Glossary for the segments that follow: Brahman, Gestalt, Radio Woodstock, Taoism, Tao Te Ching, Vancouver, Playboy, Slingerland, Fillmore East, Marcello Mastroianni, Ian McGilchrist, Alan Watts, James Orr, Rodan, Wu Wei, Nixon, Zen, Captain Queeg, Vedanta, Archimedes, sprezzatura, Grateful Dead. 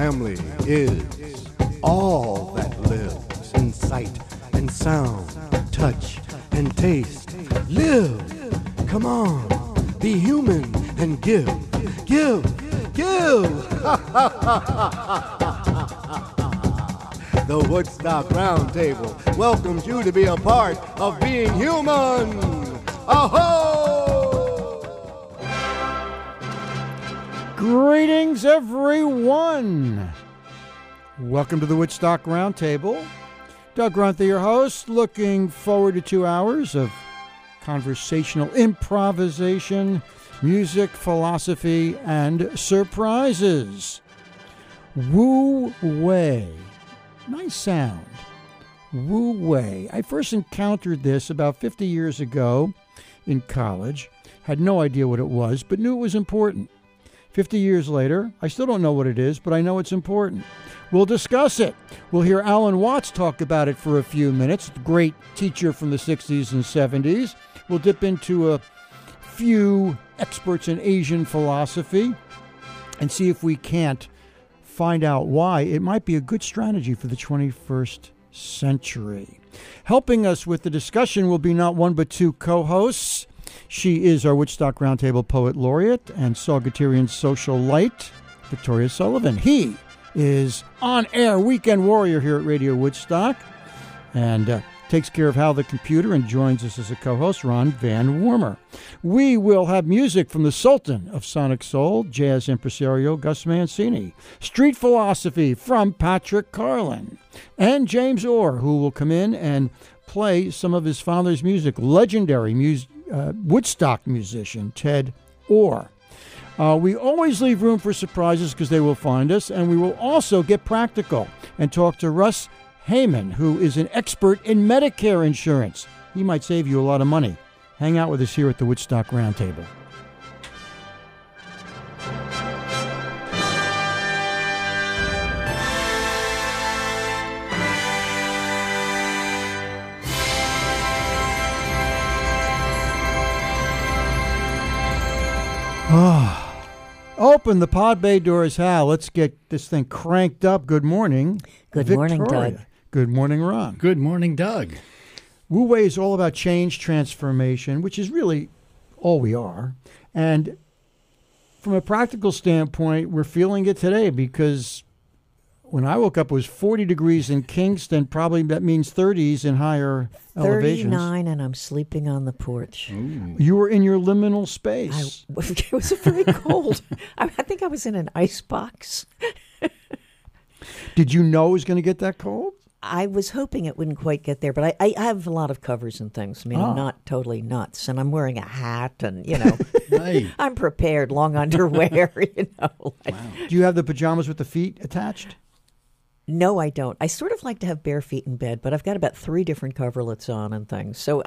family is all that lives in sight and sound, touch and taste. Live, come on, be human and give, give, give. The Woodstock Roundtable welcomes you to be a part of being human. Aho! Greetings, everyone. Welcome to the Woodstock Roundtable. Doug Grunty, your host, looking forward to 2 hours of conversational improvisation, music, philosophy, and surprises. Wu Wei. Nice sound. Wu Wei. I first encountered this about 50 years ago in college. Had no idea what it was, but knew it was important. 50 years later, I still don't know what it is, but I know it's important. We'll discuss it. We'll hear Alan Watts talk about it for a few minutes, great teacher from the 60s and 70s. We'll dip into a few experts in Asian philosophy and see if we can't find out why it might be a good strategy for the 21st century. Helping us with the discussion will be not one but two co-hosts. She is our Woodstock Roundtable Poet Laureate and Saugatarian socialite, Victoria Sullivan. He is on-air weekend warrior here at Radio Woodstock and takes care of How the Computer and joins us as a co-host, Ron Van Warmer. We will have music from the Sultan of Sonic Soul, jazz impresario Gus Mancini, street philosophy from Patrick Carlin, and James Orr, who will come in and play some of his father's music, legendary Woodstock musician Ted Orr. We always leave room for surprises because they will find us, and we will also get practical and talk to Russ Heyman, who is an expert in Medicare insurance. He might save you a lot of money. Hang out with us here at the Woodstock Roundtable. Oh, open the pod bay doors, Hal. Let's get this thing cranked up. Good morning, Victoria. Good morning, Doug. Good morning, Ron. Good morning, Doug. Wu Wei is all about change, transformation, which is really all we are. And from a practical standpoint, we're feeling it today because when I woke up, it was 40 degrees in Kingston. Probably that means 30s in higher elevations. 39, and I'm sleeping on the porch. Ooh. You were in your liminal space. It was very cold. I think I was in an ice box. Did you know it was going to get that cold? I was hoping it wouldn't quite get there, but I have a lot of covers and things. I mean, I'm not totally nuts, and I'm wearing a hat, and, you know, right. I'm prepared, long underwear, you know. Like. Wow. Do you have the pajamas with the feet attached? No, I don't. I sort of like to have bare feet in bed, but I've got about 3 different coverlets on and things. So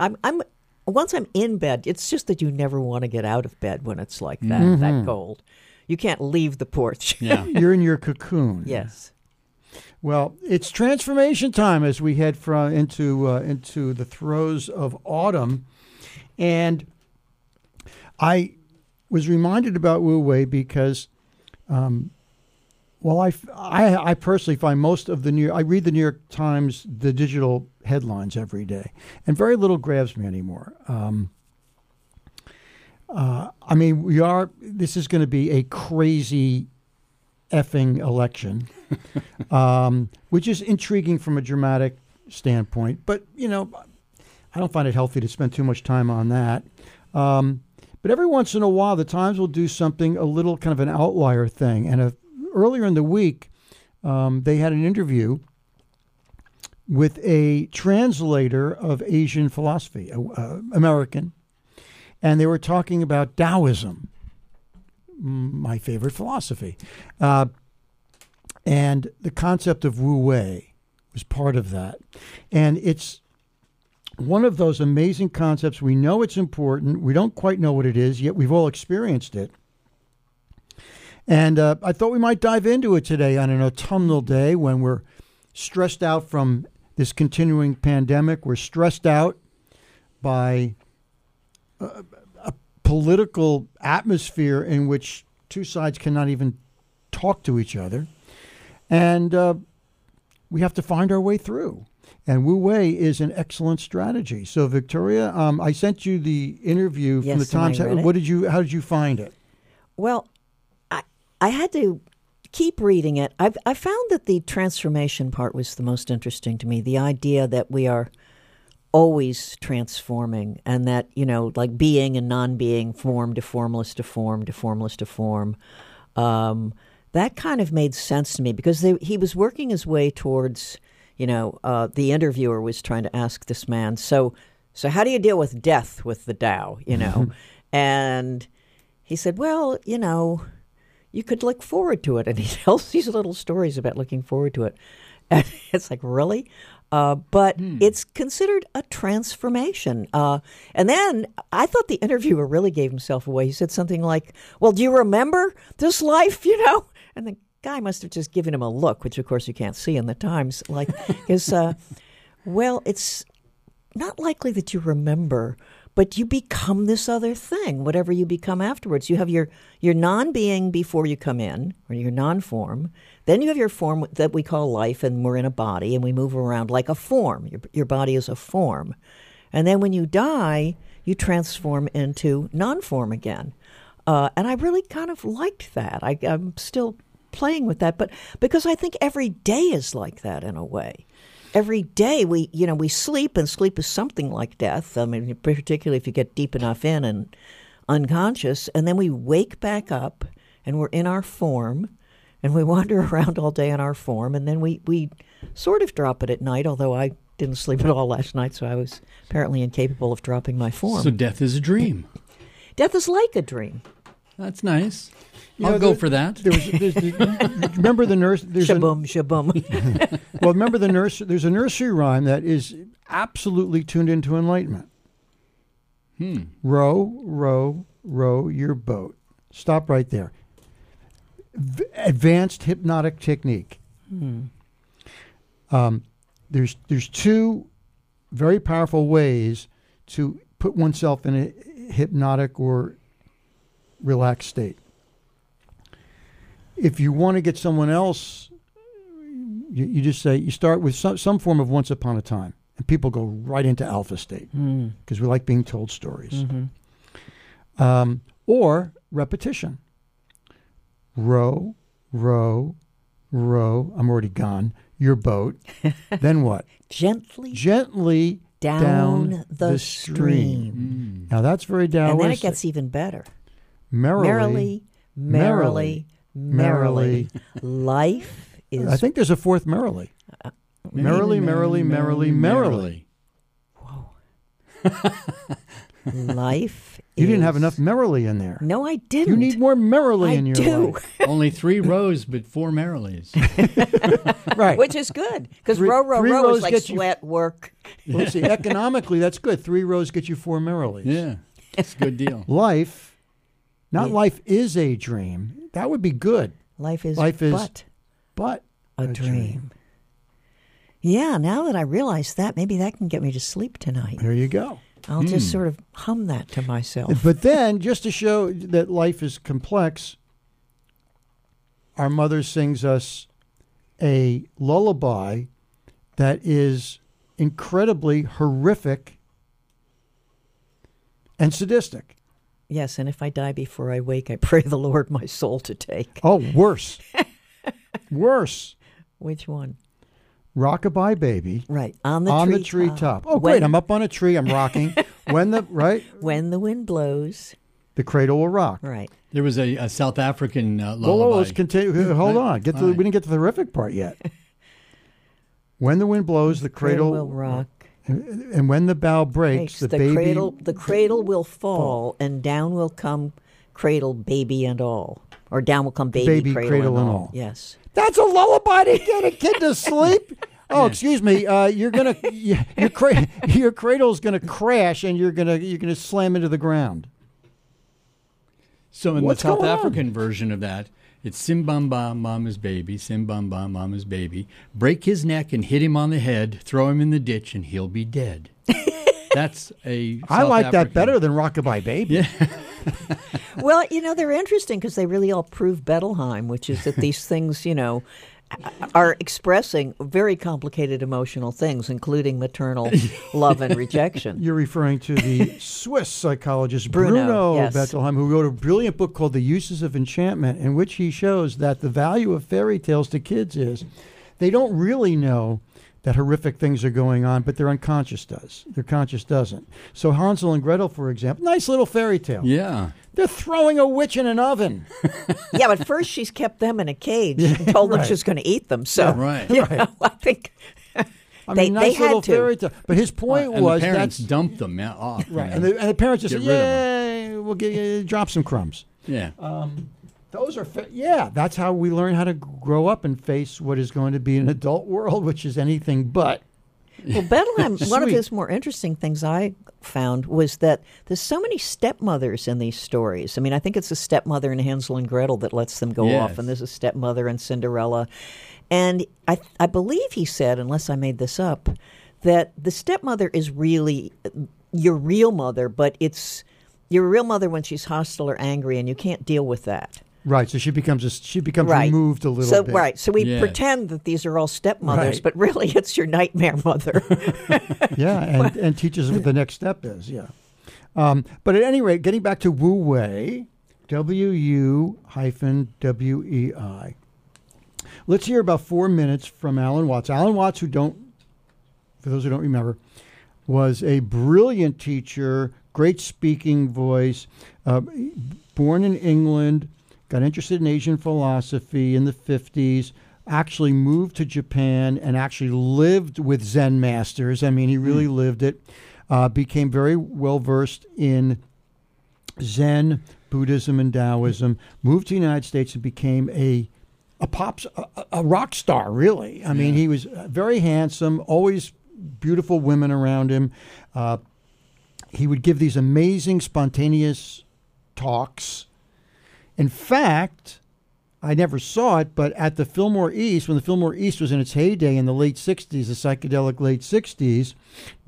once I'm in bed, it's just that you never want to get out of bed when it's like that, that cold. You can't leave the porch. Yeah. You're in your cocoon. Yes. Well, it's transformation time as we head into the throes of autumn, and I was reminded about Wu Wei because. Well, I personally find most of I read the New York Times, the digital headlines every day, and very little grabs me anymore. I mean, this is going to be a crazy effing election, which is intriguing from a dramatic standpoint. But, you know, I don't find it healthy to spend too much time on that. But every once in a while, the Times will do something, a little kind of an outlier thing, and earlier in the week, they had an interview with a translator of Asian philosophy, American, and they were talking about Taoism, my favorite philosophy. And the concept of Wu Wei was part of that. And it's one of those amazing concepts. We know it's important. We don't quite know what it is, yet we've all experienced it. And I thought we might dive into it today on an autumnal day when we're stressed out from this continuing pandemic. We're stressed out by a political atmosphere in which two sides cannot even talk to each other. And we have to find our way through. And Wu Wei is an excellent strategy. So, Victoria, I sent you the interview from the Times. How did you find it? Well, I had to keep reading it. I found that the transformation part was the most interesting to me, the idea that we are always transforming and that, you know, like being and non-being, form to formless to form to formless to form. That kind of made sense to me because he was working his way towards, you know, the interviewer was trying to ask this man, so how do you deal with death with the Tao, you know? And he said, well, you know, you could look forward to it. And he tells these little stories about looking forward to it. And it's like, really? But it's considered a transformation. And then I thought the interviewer really gave himself away. He said something like, well, do you remember this life, you know? And the guy must have just given him a look, which, of course, you can't see in the Times. Like, well, it's not likely that you remember, but you become this other thing, whatever you become afterwards. You have your non-being before you come in, or your non-form. Then you have your form that we call life, and we're in a body, and we move around like a form. Your body is a form. And then when you die, you transform into non-form again. And I really kind of liked that. I'm still playing with that, but because I think every day is like that in a way. Every day we sleep, and sleep is something like death. I mean, particularly if you get deep enough in and unconscious, and then we wake back up and we're in our form and we wander around all day in our form, and then we sort of drop it at night, although I didn't sleep at all last night, so I was apparently incapable of dropping my form. So death is a dream. Death is like a dream. That's nice. I'll go for that. Remember the nurse? Shaboom, shaboom. Well, remember the nurse? There's a nursery rhyme that is absolutely tuned into enlightenment. Row, row, row your boat. Stop right there. Advanced hypnotic technique. There's two very powerful ways to put oneself in a hypnotic or relaxed state. If you want to get someone else, you just say, you start with some form of once upon a time, and people go right into alpha state because we like being told stories. Or repetition. Row, row, row, I'm already gone, your boat. Then what? Gently down the stream. Now that's very Taoistic. And then it gets even better. Merrily, merrily, merrily, merrily, life is... I think there's a fourth merrily. Merrily, merrily, merrily, merrily. Whoa. Life is... You didn't have enough merrily in there. No, I didn't. You need more merrily in your life. Only three rows, but four merrilies. Right. Which is good, because row is like sweat, work. Well, let's see, economically, that's good. Three rows get you four merrilies. Yeah, it's a good deal. Life... Life is a dream. That would be good. Life is but a dream. Yeah, now that I realize that, maybe that can get me to sleep tonight. There you go. I'll just sort of hum that to myself. But then, just to show that life is complex, our mother sings us a lullaby that is incredibly horrific and sadistic. Yes, and if I die before I wake, I pray the Lord my soul to take. Oh, worse. Worse. Which one? Rock-a-bye, baby. Right, on the treetop. Oh, great, I'm up on a tree, I'm rocking. When the wind blows. The cradle will rock. Right. There was a South African lullaby. Well, let's continue. Hold on. We didn't get to the horrific part yet. When the wind blows, the cradle will rock. And when the bough breaks, the cradle will fall, and down will come cradle, baby, and all. Or down will come baby, cradle, and all. Yes. That's a lullaby to get a kid to sleep? Oh, excuse me. Your cradle's going to crash, and you're going to slam into the ground. So in the South African version of that, it's Simbamba, Mama's baby, Simbamba, Mama's baby. Break his neck and hit him on the head, throw him in the ditch, and he'll be dead. That's a South I like African. That better than Rock-a-bye, baby. Yeah. Well, you know, they're interesting because they really all prove Bettelheim, which is that these things, you know, are expressing very complicated emotional things, including maternal love and rejection. You're referring to the Swiss psychologist Bruno Bettelheim, who wrote a brilliant book called The Uses of Enchantment, in which he shows that the value of fairy tales to kids is they don't really know that horrific things are going on, but their unconscious does. Their conscious doesn't. So Hansel and Gretel, for example, nice little fairy tale. Yeah. They're throwing a witch in an oven. Yeah, but first she's kept them in a cage and told them she's going to eat them. So, know, I think they had to. Fairy tale. But his point was that the parents dumped them off. Right. And the parents just said, yeah, we'll give you, drop some crumbs. Yeah. Those are, that's how we learn how to grow up and face what is going to be an adult world, which is anything but. Well, Bettelheim, one of his more interesting things I found was that there's so many stepmothers in these stories. I mean, I think it's a stepmother in Hansel and Gretel that lets them go off, and there's a stepmother in Cinderella. And I believe he said, unless I made this up, that the stepmother is really your real mother, but it's your real mother when she's hostile or angry, and you can't deal with that. Right, so she becomes removed a little bit. Right, so we pretend that these are all stepmothers, but really it's your nightmare mother. And teaches what the next step is, but at any rate, getting back to Wu Wei, W-U-Wei. Let's hear about 4 minutes from Alan Watts. Alan Watts, for those who don't remember, was a brilliant teacher, great speaking voice, born in England, got interested in Asian philosophy in the 50s, actually moved to Japan and actually lived with Zen masters. I mean, he really lived it, became very well-versed in Zen, Buddhism, and Taoism, moved to the United States and became a rock star, really. I mean, he was very handsome, always beautiful women around him. He would give these amazing, spontaneous talks. In fact, I never saw it, but at the Fillmore East, when the Fillmore East was in its heyday in the late 60s, the psychedelic late 60s,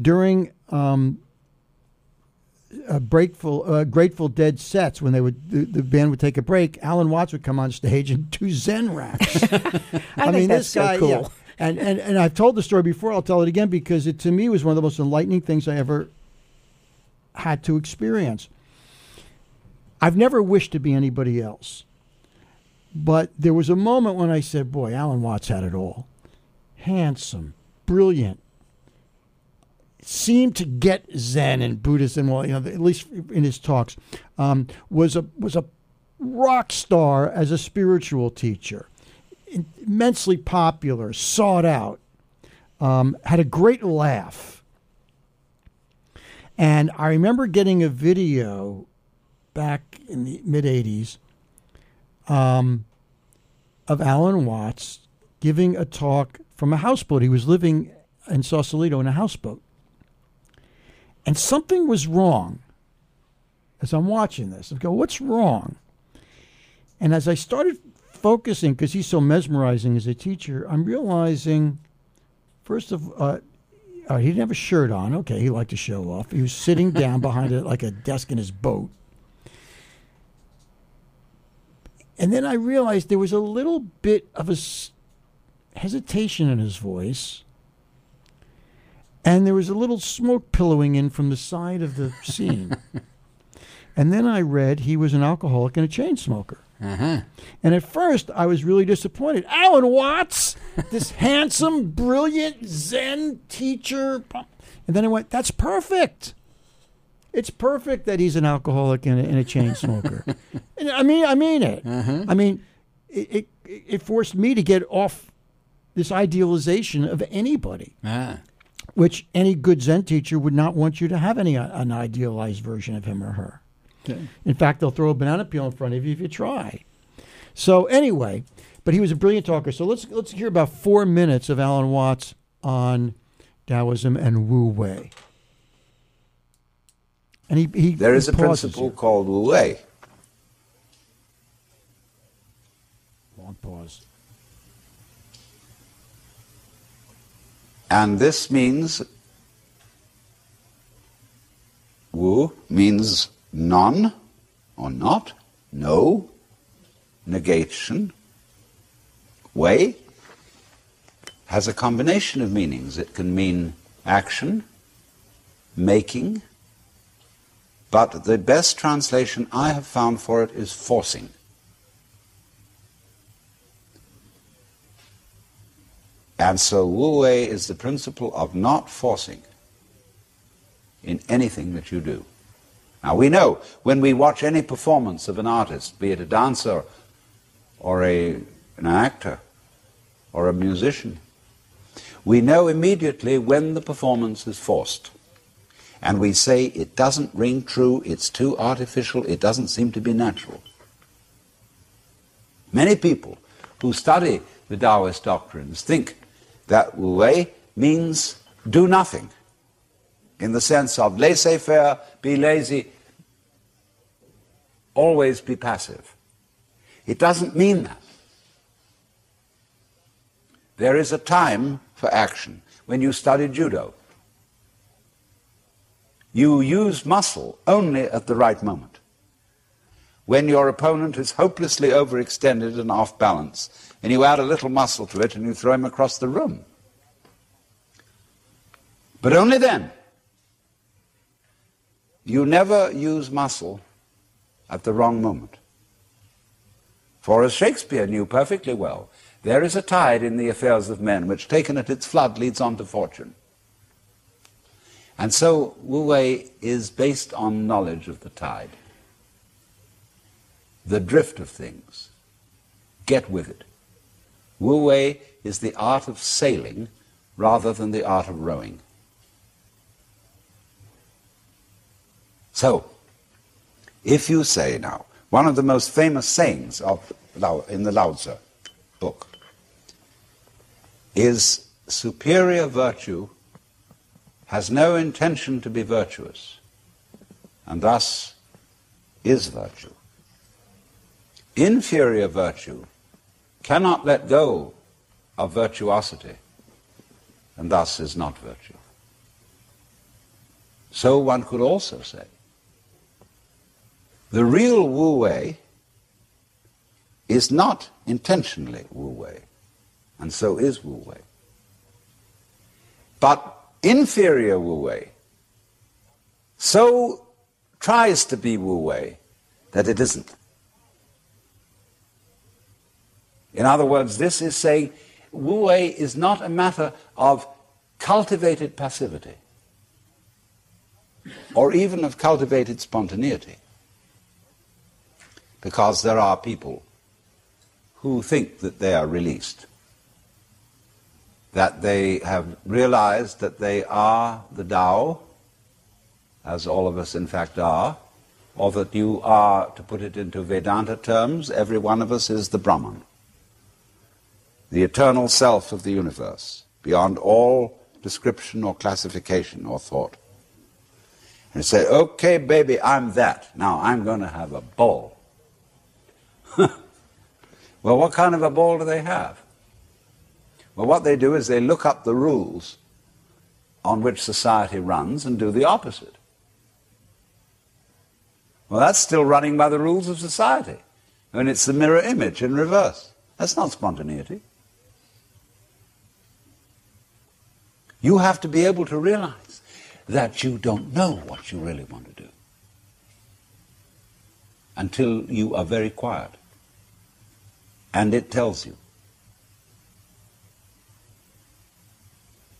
during Grateful Dead sets, when the band would take a break, Alan Watts would come on stage and do Zen raps. I mean, that's this guy, so cool. Yeah. And I've told the story before, I'll tell it again, because it to me was one of the most enlightening things I ever had to experience. I've never wished to be anybody else, but there was a moment when I said, boy, Alan Watts had it all. Handsome, brilliant, seemed to get Zen and Buddhism, well, you know, at least in his talks, was a rock star as a spiritual teacher, immensely popular, sought out, had a great laugh. And I remember getting a video back in the mid-'80s, of Alan Watts giving a talk from a houseboat. He was living in Sausalito in a houseboat. And something was wrong as I'm watching this. I go, what's wrong? And as I started focusing, because he's so mesmerizing as a teacher, I'm realizing, first of all, he didn't have a shirt on. Okay, he liked to show off. He was sitting down behind like a desk in his boat. And then I realized there was a little bit of a hesitation in his voice. And there was a little smoke pillowing in from the side of the scene. And then I read he was an alcoholic and a chain smoker. Uh-huh. And at first, I was really disappointed. Alan Watts, this handsome, brilliant Zen teacher. And then I went, that's perfect. It's perfect that he's an alcoholic and a chain smoker. And I mean it. Uh-huh. I mean, it forced me to get off this idealization of anybody, which any good Zen teacher would not want you to have an idealized version of him or her. Okay. In fact, they'll throw a banana peel in front of you if you try. So anyway, but he was a brilliant talker. So let's hear about 4 minutes of Alan Watts on Taoism and Wu Wei. And there is a principle called Wu Wei. Long pause. And this means Wu means none or not, no, negation. Wei has a combination of meanings. It can mean action, making, but the best translation I have found for it is forcing. And so Wu Wei is the principle of not forcing in anything that you do. Now we know, when we watch any performance of an artist, be it a dancer or an actor or a musician, we know immediately when the performance is forced. And we say, it doesn't ring true, it's too artificial, it doesn't seem to be natural. Many people who study the Taoist doctrines think that Wu Wei means do nothing, in the sense of laissez-faire, be lazy, always be passive. It doesn't mean that. There is a time for action. When you study judo, you use muscle only at the right moment. When your opponent is hopelessly overextended and off balance, and you add a little muscle to it and you throw him across the room. But only then. You never use muscle at the wrong moment. For as Shakespeare knew perfectly well, there is a tide in the affairs of men which, taken at its flood, leads on to fortune. And so Wu Wei is based on knowledge of the tide, the drift of things. Get with it. Wu Wei is the art of sailing rather than the art of rowing. So, if you say now, one of the most famous sayings of in the Lao Tzu book is, superior virtue has no intention to be virtuous, and thus is virtue. Inferior virtue cannot let go of virtuosity, and thus is not virtue. So one could also say, the real Wu Wei is not intentionally Wu Wei, and so is Wu Wei. But inferior Wu Wei so tries to be Wu Wei that it isn't. In other words, this is saying Wu Wei is not a matter of cultivated passivity or even of cultivated spontaneity. Because there are people who think that they are released, that they have realized that they are the Tao, as all of us in fact are, or that you are, to put it into Vedanta terms, every one of us is the Brahman, the eternal self of the universe, beyond all description or classification or thought. And say, okay, baby, I'm that. Now I'm going to have a ball. Well, what kind of a ball do they have? Well, what they do is they look up the rules on which society runs and do the opposite. Well, that's still running by the rules of society. I mean, it's the mirror image in reverse. That's not spontaneity. You have to be able to realize that you don't know what you really want to do until you are very quiet. And it tells you.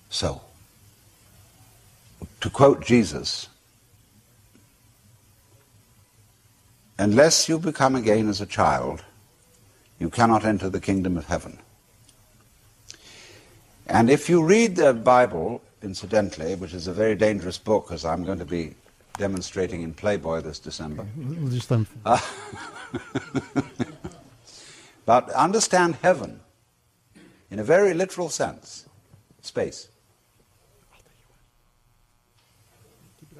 So, to quote Jesus, unless you become again as a child, you cannot enter the kingdom of heaven. And if you read the Bible, incidentally, which is a very dangerous book, as I'm going to be demonstrating in Playboy this December. But understand heaven in a very literal sense, space.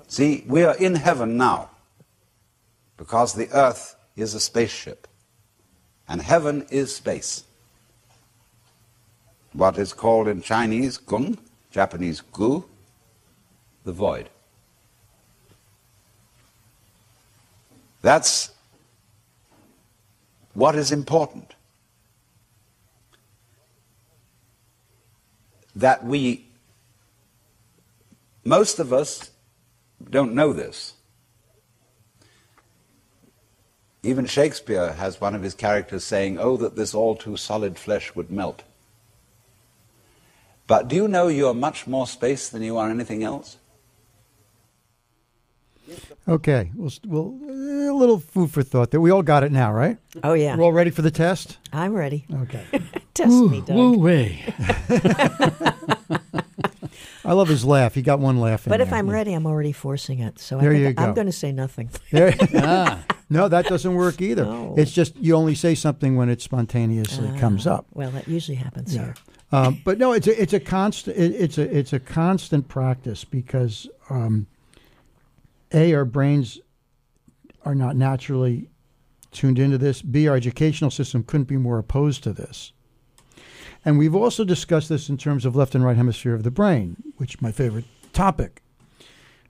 See, we are in heaven now because the earth is a spaceship and heaven is space. What is called in Chinese kung, Japanese gu, the void. That's what is important. that we, most of us, don't know this. Even Shakespeare has one of his characters saying, "Oh, that this all too solid flesh would melt." But do you know you are much more space than you are anything else? Okay, we'll a little food for thought there. We all got it now, right? Oh, yeah. We're all ready for the test? I'm ready. Okay. Test me, Doug. Wu Wei. I love his laugh. He got one laugh in there. But if I'm ready, I'm already forcing it. So there you go. I'm going to say nothing. No, that doesn't work either. No. It's just you only say something when it spontaneously comes up. Well, that usually happens here. But no, it's a constant practice because A, our brains are not naturally tuned into this. B, our educational system couldn't be more opposed to this. And we've also discussed this in terms of left and right hemisphere of the brain, which is my favorite topic.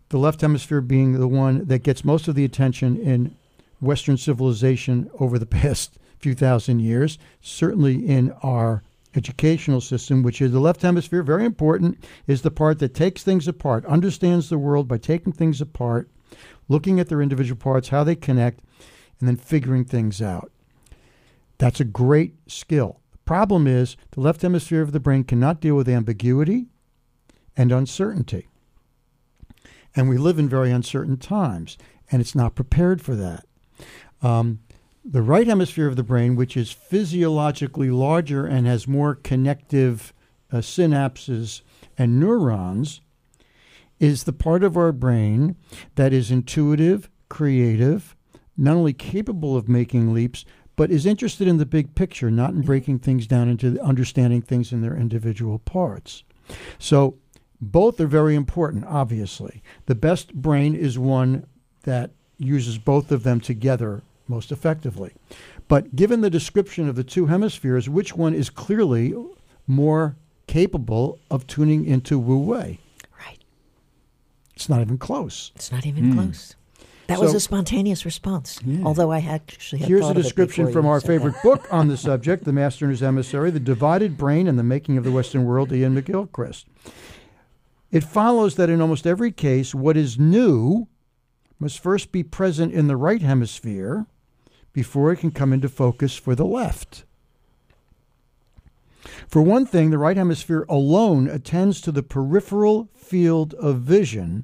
The left hemisphere being the one that gets most of the attention in Western civilization over the past few thousand years, certainly in our educational system, which is the left hemisphere, very important, is the part that takes things apart, understands the world by taking things apart, looking at their individual parts, how they connect, and then figuring things out. That's a great skill. The problem is the left hemisphere of the brain cannot deal with ambiguity and uncertainty. And we live in very uncertain times, and it's not prepared for that. The right hemisphere of the brain, which is physiologically larger and has more connective synapses and neurons, is the part of our brain that is intuitive, creative, not only capable of making leaps, but is interested in the big picture, not in breaking things down into understanding things in their individual parts. So both are very important, obviously. The best brain is one that uses both of them together most effectively. But given the description of the two hemispheres, which one is clearly more capable of tuning into Wu Wei? Right. It's not even close. It's not even close. That was a spontaneous response, although I actually had thought of it. Here's a description from our favorite book on the subject, The Master and His Emissary, The Divided Brain and the Making of the Western World, Ian McGilchrist. It follows that in almost every case, what is new must first be present in the right hemisphere before it can come into focus for the left. For one thing, the right hemisphere alone attends to the peripheral field of vision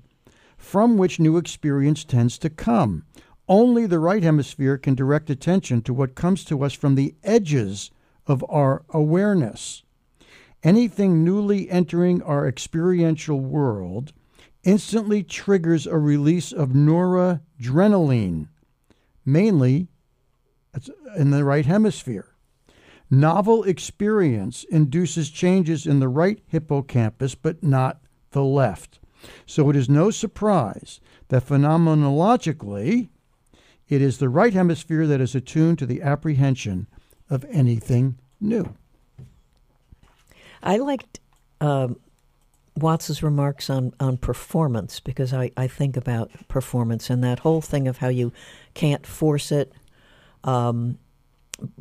from which new experience tends to come. Only the right hemisphere can direct attention to what comes to us from the edges of our awareness. Anything newly entering our experiential world instantly triggers a release of noradrenaline, mainly in the right hemisphere. Novel experience induces changes in the right hippocampus, but not the left. So it is no surprise that phenomenologically, it is the right hemisphere that is attuned to the apprehension of anything new. I liked Watts's remarks on performance, because I think about performance and that whole thing of how you can't force it,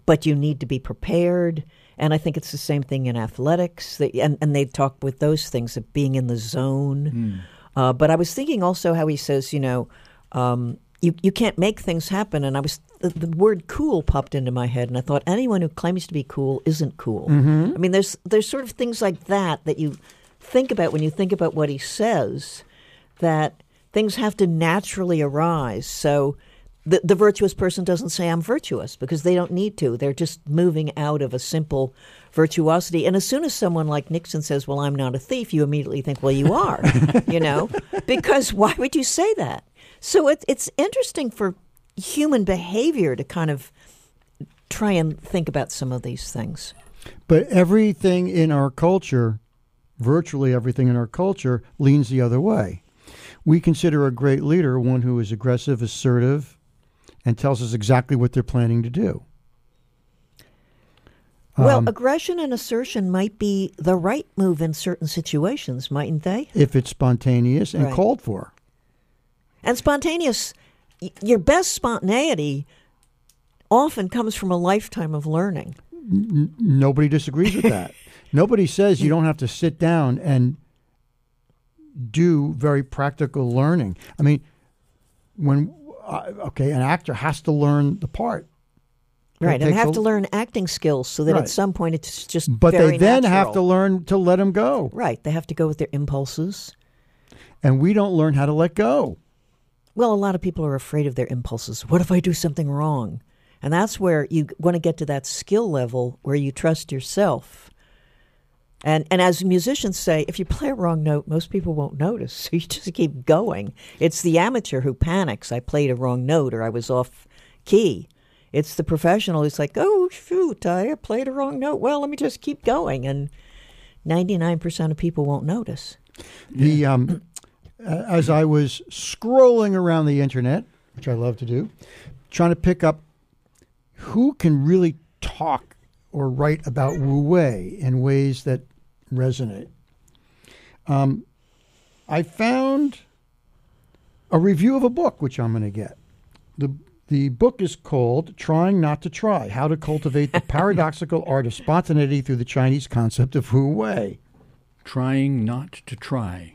but you need to be prepared. And I think it's the same thing in athletics. And they talk with those things of being in the zone. But I was thinking also how he says, you can't make things happen. And I was the word cool popped into my head, and I thought anyone who claims to be cool isn't cool. Mm-hmm. I mean, there's sort of things like that you think about when you think about what he says, that things have to naturally arise. So the virtuous person doesn't say I'm virtuous because they don't need to. They're just moving out of a simple virtuosity. And as soon as someone like Nixon says, well, I'm not a thief, you immediately think, well, you are, because why would you say that? So it's interesting for human behavior to kind of try and think about some of these things. But everything in our culture, virtually everything in our culture, leans the other way. We consider a great leader one who is aggressive, assertive, and tells us exactly what they're planning to do. Well, aggression and assertion might be the right move in certain situations, mightn't they? If it's spontaneous and called for. And spontaneous, your best spontaneity often comes from a lifetime of learning. Nobody disagrees with that. Nobody says you don't have to sit down and do very practical learning. I mean, when, okay, an actor has to learn the part. Right, and have to learn acting skills so that at some point it's just very natural. But they then have to learn to let them go. Right, they have to go with their impulses. And we don't learn how to let go. Well, a lot of people are afraid of their impulses. What if I do something wrong? And that's where you want to get to that skill level where you trust yourself. And as musicians say, if you play a wrong note, most people won't notice. So you just keep going. It's the amateur who panics. I played a wrong note or I was off key. It's the professional who's like, oh, shoot, I played a wrong note. Well, let me just keep going. And 99% of people won't notice. The as I was scrolling around the internet, which I love to do, trying to pick up who can really talk or write about Wu Wei in ways that resonate, I found a review of a book, which I'm going to get. The book is called Trying Not to Try, How to Cultivate the Paradoxical Art of Spontaneity Through the Chinese Concept of Wu Wei. Trying Not to Try.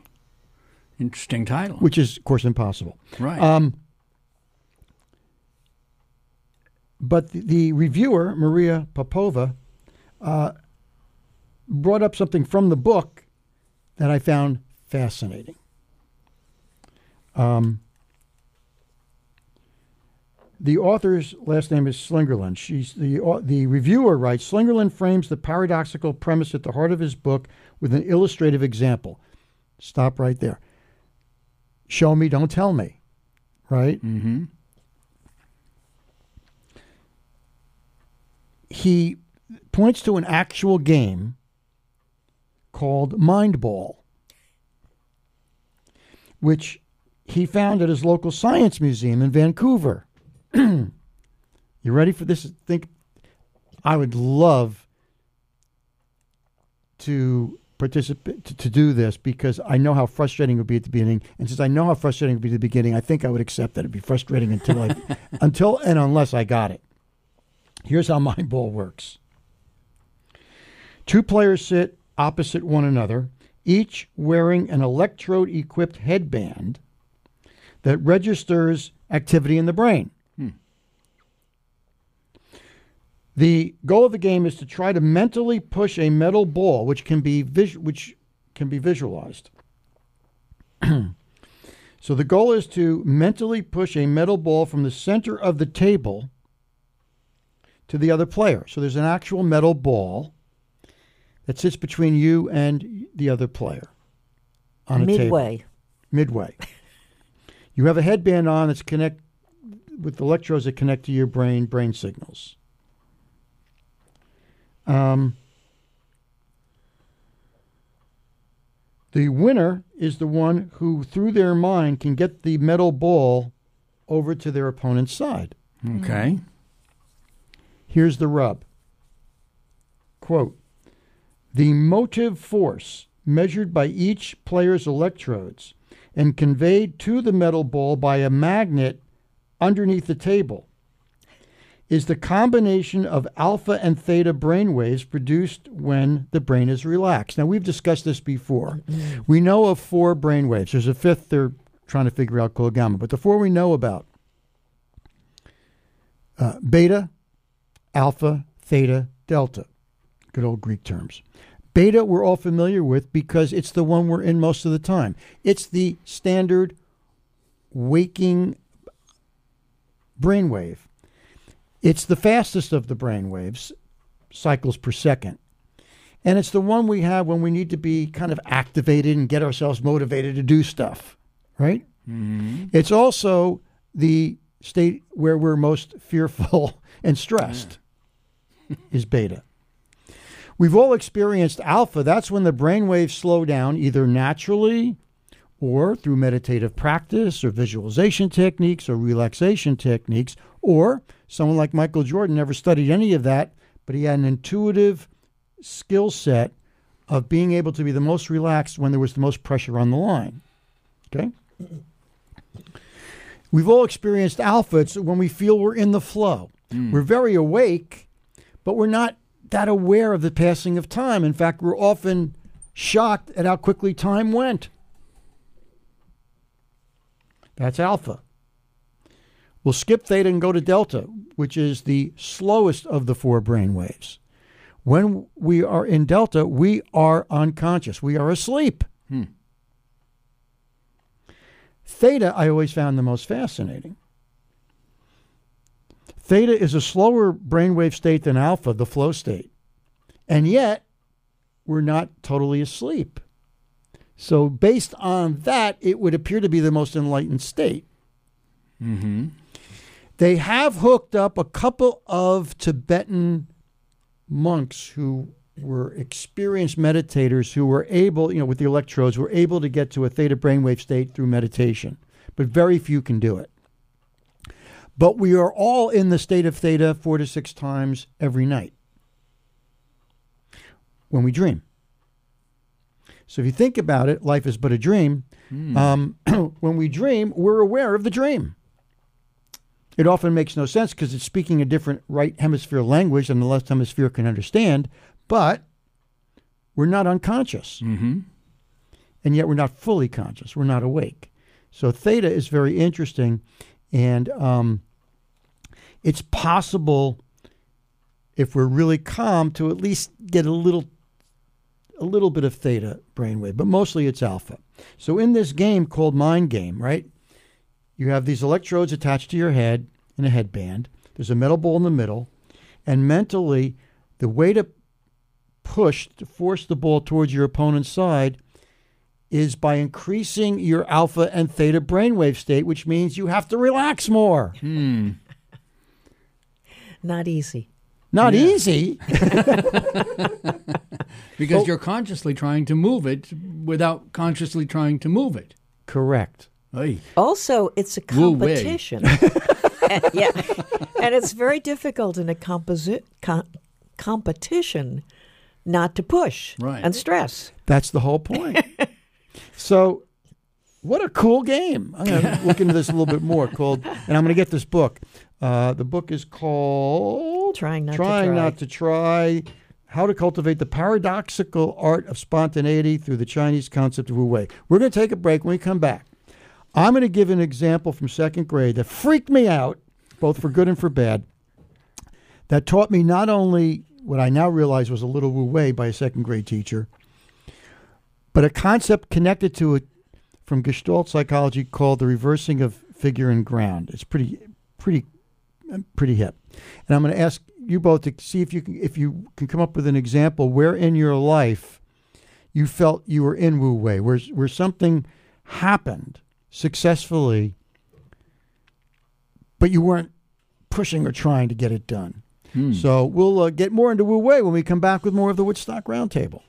Interesting title. Which is, of course, impossible. Right. But the reviewer, Maria Popova, brought up something from the book that I found fascinating. The author's last name is Slingerland. She's the reviewer writes, Slingerland frames the paradoxical premise at the heart of his book with an illustrative example. Stop right there. Show me, don't tell me, right? Mm-hmm. He points to an actual game called Mindball, which he found at his local science museum in Vancouver. You ready for this? Think, I would love to participate to do this because I know how frustrating it would be at the beginning, and since I know how frustrating it would be at the beginning, I think I would accept that it'd be frustrating until unless I got it. Here's how Mindball works. Two players sit opposite one another, each wearing an electrode-equipped headband that registers activity in the brain. The goal of the game is to try to mentally push a metal ball, which can be visualized. So the goal is to mentally push a metal ball from the center of the table to the other player. So there's an actual metal ball that sits between you and the other player on a table. Midway. You have a headband on that's connect with electrodes that connect to your brain signals. The winner is the one who, through their mind, can get the metal ball over to their opponent's side. Okay. Here's the rub. Quote, the motive force measured by each player's electrodes and conveyed to the metal ball by a magnet underneath the table is the combination of alpha and theta brainwaves produced when the brain is relaxed. Now, we've discussed this before. We know of 4 brainwaves. There's a 5th they're trying to figure out called gamma, but the 4 we know about, beta, alpha, theta, delta, good old Greek terms. Beta we're all familiar with because it's the one we're in most of the time. It's the standard waking brainwave. It's the fastest of the brainwaves, cycles per second. And it's the one we have when we need to be kind of activated and get ourselves motivated to do stuff, right? Mm-hmm. It's also the state where we're most fearful and stressed is beta. We've all experienced alpha. That's when the brainwaves slow down either naturally or through meditative practice or visualization techniques or relaxation techniques, or someone like Michael Jordan never studied any of that, but he had an intuitive skill set of being able to be the most relaxed when there was the most pressure on the line. Okay? We've all experienced alpha. It's when we feel we're in the flow. We're very awake, but we're not that aware of the passing of time. In fact, we're often shocked at how quickly time went. That's alpha. We'll skip theta and go to delta, which is the slowest of the four brain waves. When we are in delta, we are unconscious. We are asleep. Theta, I always found the most fascinating. Theta is a slower brainwave state than alpha, the flow state. And yet, we're not totally asleep. So based on that, it would appear to be the most enlightened state. Mm-hmm. They have hooked up a couple of Tibetan monks who were experienced meditators who were able, you know, with the electrodes, were able to get to a theta brainwave state through meditation. But very few can do it. But we are all in the state of theta 4 to 6 times every night when we dream. So if you think about it, life is but a dream. When we dream, we're aware of the dream. It often makes no sense because it's speaking a different right hemisphere language than the left hemisphere can understand, but we're not unconscious. Mm-hmm. And yet we're not fully conscious. We're not awake. So theta is very interesting. And it's possible, if we're really calm, to at least get a little bit of theta brainwave, but mostly it's alpha. So in this game called Mind Game, right, you have these electrodes attached to your head in a headband. There's a metal ball in the middle. And mentally, the way to push, to force the ball towards your opponent's side, is by increasing your alpha and theta brainwave state, which means you have to relax more. Not easy. Not easy. Because you're consciously trying to move it without consciously trying to move it. Correct. Aye. Also, it's a competition. And it's very difficult in a competition not to push and stress. That's the whole point. So, what a cool game. I'm going to look into this a little bit more. And I'm going to get this book. The book is called Trying Not to Try, How to Cultivate the Paradoxical Art of Spontaneity Through the Chinese Concept of Wu Wei. We're going to take a break. When we come back, I'm going to give an example from second grade that freaked me out, both for good and for bad, that taught me not only what I now realize was a little Wu Wei by a second grade teacher, but a concept connected to it from Gestalt psychology called the reversing of figure and ground. It's pretty hip. And I'm going to ask you both to see if you can come up with an example where in your life you felt you were in Wu Wei, where something happened successfully, but you weren't pushing or trying to get it done. So we'll get more into Wu Wei when we come back with more of the Woodstock Roundtable.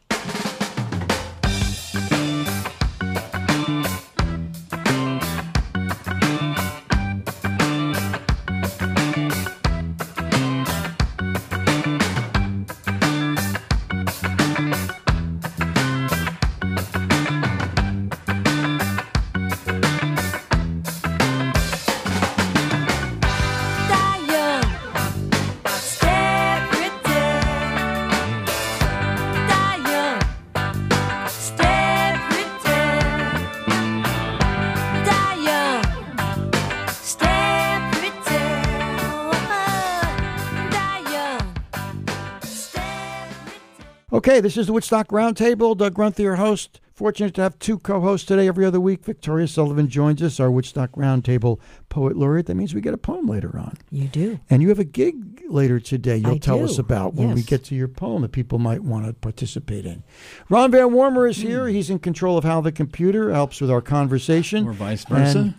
Okay, this is the Woodstock Roundtable. Doug Grunty, your host. Fortunate to have two co-hosts today. Every other week, Victoria Sullivan joins us, our Woodstock Roundtable poet laureate. That means we get a poem later on. You do. And you have a gig later today you'll tell us about when we get to your poem that people might want to participate in. Ron Van Warmer is here. He's in control of how the computer helps with our conversation. Or vice versa.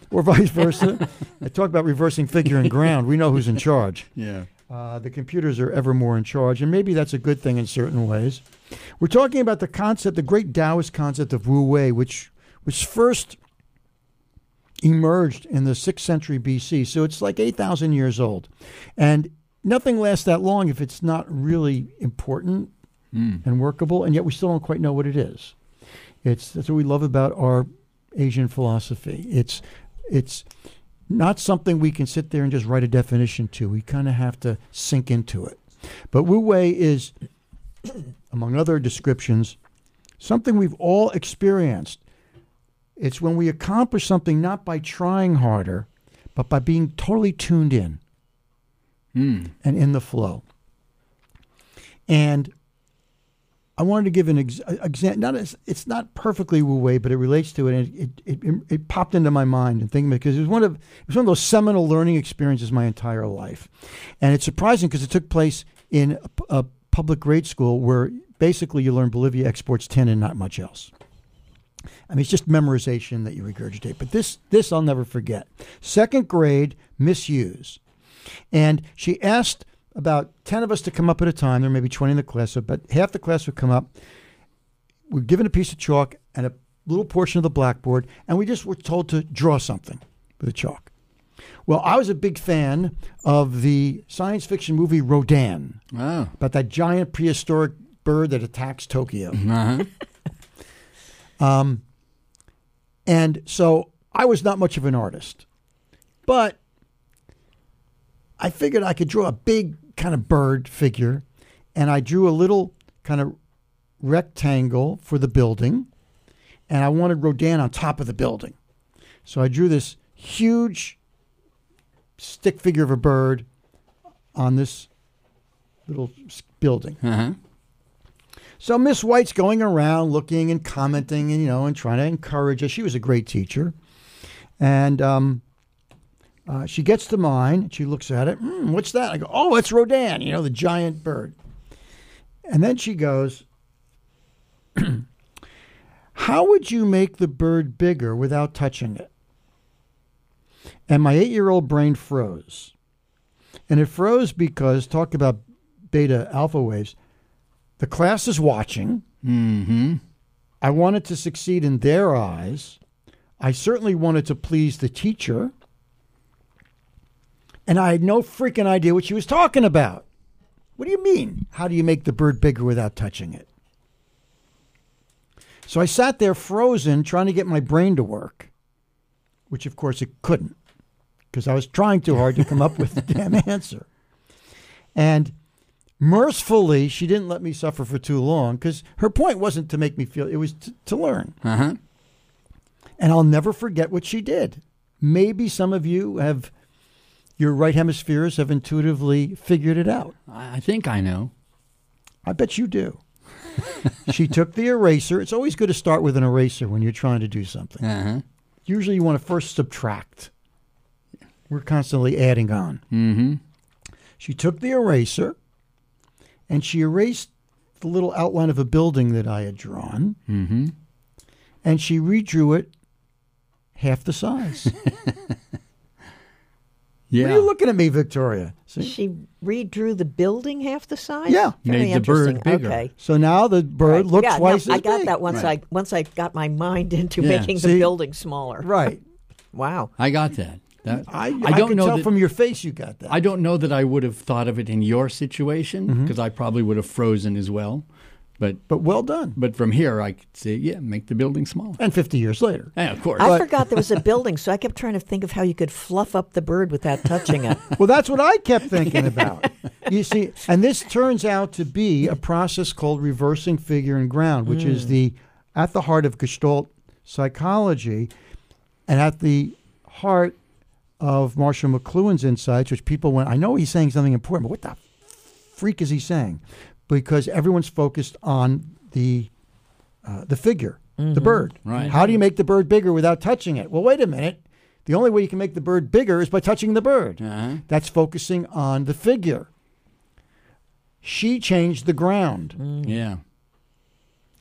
I talk about reversing figure and ground. We know who's in charge. Yeah. The computers are ever more in charge, and maybe that's a good thing in certain ways. We're talking about the concept, the great Taoist concept of Wu Wei, which was first emerged in the 6th century BC, so it's like 8,000 years old. And nothing lasts that long if it's not really important and workable, and yet we still don't quite know what it is. That's what we love about our Asian philosophy. It's not something we can sit there and just write a definition to. We kind of have to sink into it. But Wu Wei is, among other descriptions, something we've all experienced. It's when we accomplish something not by trying harder, but by being totally tuned in and in the flow. And I wanted to give an example. It's not perfectly Wu Wei, but it relates to it. And it popped into my mind and thinking, because it was one of those seminal learning experiences my entire life. And it's surprising because it took place in a public grade school where basically you learn Bolivia exports tin and not much else. I mean, it's just memorization that you regurgitate. But this I'll never forget. Second grade, Miss Hughes. And she asked about 10 of us to come up at a time. There may be 20 in the class, but half the class would come up. We're given a piece of chalk and a little portion of the blackboard, and we just were told to draw something with a chalk. Well, I was a big fan of the science fiction movie Rodan, about that giant prehistoric bird that attacks Tokyo. And so I was not much of an artist, but I figured I could draw a big kind of bird figure, and I drew a little kind of rectangle for the building, and I wanted Rodin on top of the building. So I drew this huge stick figure of a bird on this little building. So Miss White's going around looking and commenting and, you know, and trying to encourage us. She was a great teacher. And she gets to mine. She looks at it. What's that? I go, oh, it's Rodan, you know, the giant bird. And then she goes, how would you make the bird bigger without touching it? And my 8-year-old brain froze. And it froze because, talk about beta alpha waves, the class is watching. I wanted to succeed in their eyes. I certainly wanted to please the teacher. And I had no freaking idea what she was talking about. What do you mean? How do you make the bird bigger without touching it? So I sat there frozen, trying to get my brain to work, which of course it couldn't, because I was trying too hard to come up with the damn answer. And mercifully, she didn't let me suffer for too long, because her point wasn't to make me feel, it was to learn. And I'll never forget what she did. Maybe some of you have... your right hemispheres have intuitively figured it out. I think I know. I bet you do. She took the eraser. It's always good to start with an eraser when you're trying to do something. Usually you want to first subtract. We're constantly adding on. She took the eraser, and she erased the little outline of a building that I had drawn, and she redrew it half the size. What are you looking at me, Victoria? See? She redrew the building half the size? Yeah. Made the bird bigger. Okay. So now the bird looks twice as big. I got that once I got my mind into making the building smaller. Wow. I got that. I can tell from your face you got that. I don't know that I would have thought of it in your situation, because I probably would have frozen as well. But well done. But from here, I could say, make the building smaller. And 50 years later. Yeah, of course. I forgot there was a building, so I kept trying to think of how you could fluff up the bird without touching it. Well, that's what I kept thinking about. You see, and this turns out to be a process called reversing figure and ground, which is at the heart of Gestalt psychology and at the heart of Marshall McLuhan's insights, which people went, I know he's saying something important, but what the freak is he saying? Because everyone's focused on the figure, the bird. How do you make the bird bigger without touching it? Well, wait a minute. The only way you can make the bird bigger is by touching the bird. That's focusing on the figure. She changed the ground.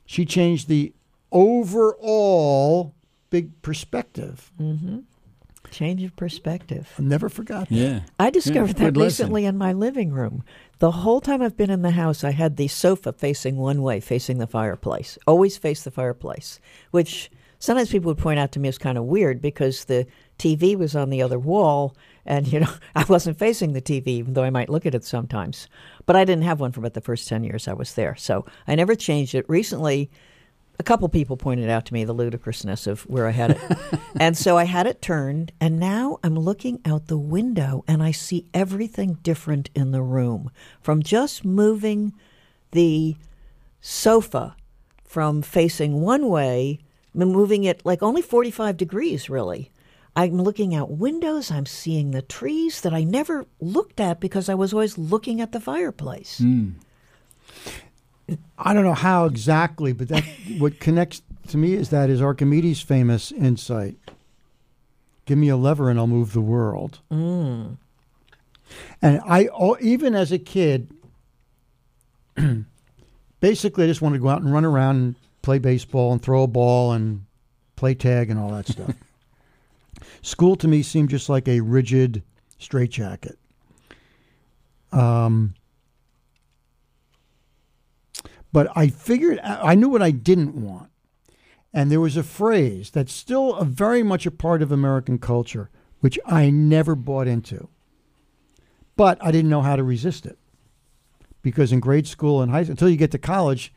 She changed the overall big perspective. Change of perspective. I never forgot that. I discovered that recently in my living room. The whole time I've been in the house, I had the sofa facing one way, facing the fireplace. Always face the fireplace, which sometimes people would point out to me as kind of weird because the TV was on the other wall and, you know, I wasn't facing the TV, even though I might look at it sometimes. But I didn't have one for about the first 10 years I was there, so I never changed it. Recently, a couple people pointed out to me the ludicrousness of where I had it. And so I had it turned, and now I'm looking out the window, and I see everything different in the room. From just moving the sofa from facing one way, moving it like only 45 degrees, really. I'm looking out windows, I'm seeing the trees that I never looked at because I was always looking at the fireplace. Mm. I don't know how exactly, but that what connects to me is that is Archimedes' famous insight. Give me a lever and I'll move the world. Mm. And I, even as a kid, basically I just wanted to go out and run around and play baseball and throw a ball and play tag and all that stuff. School to me seemed just like a rigid straitjacket. But I figured, I knew what I didn't want. And there was a phrase that's still a very much a part of American culture, which I never bought into. But I didn't know how to resist it. Because in grade school and high school, until you get to college,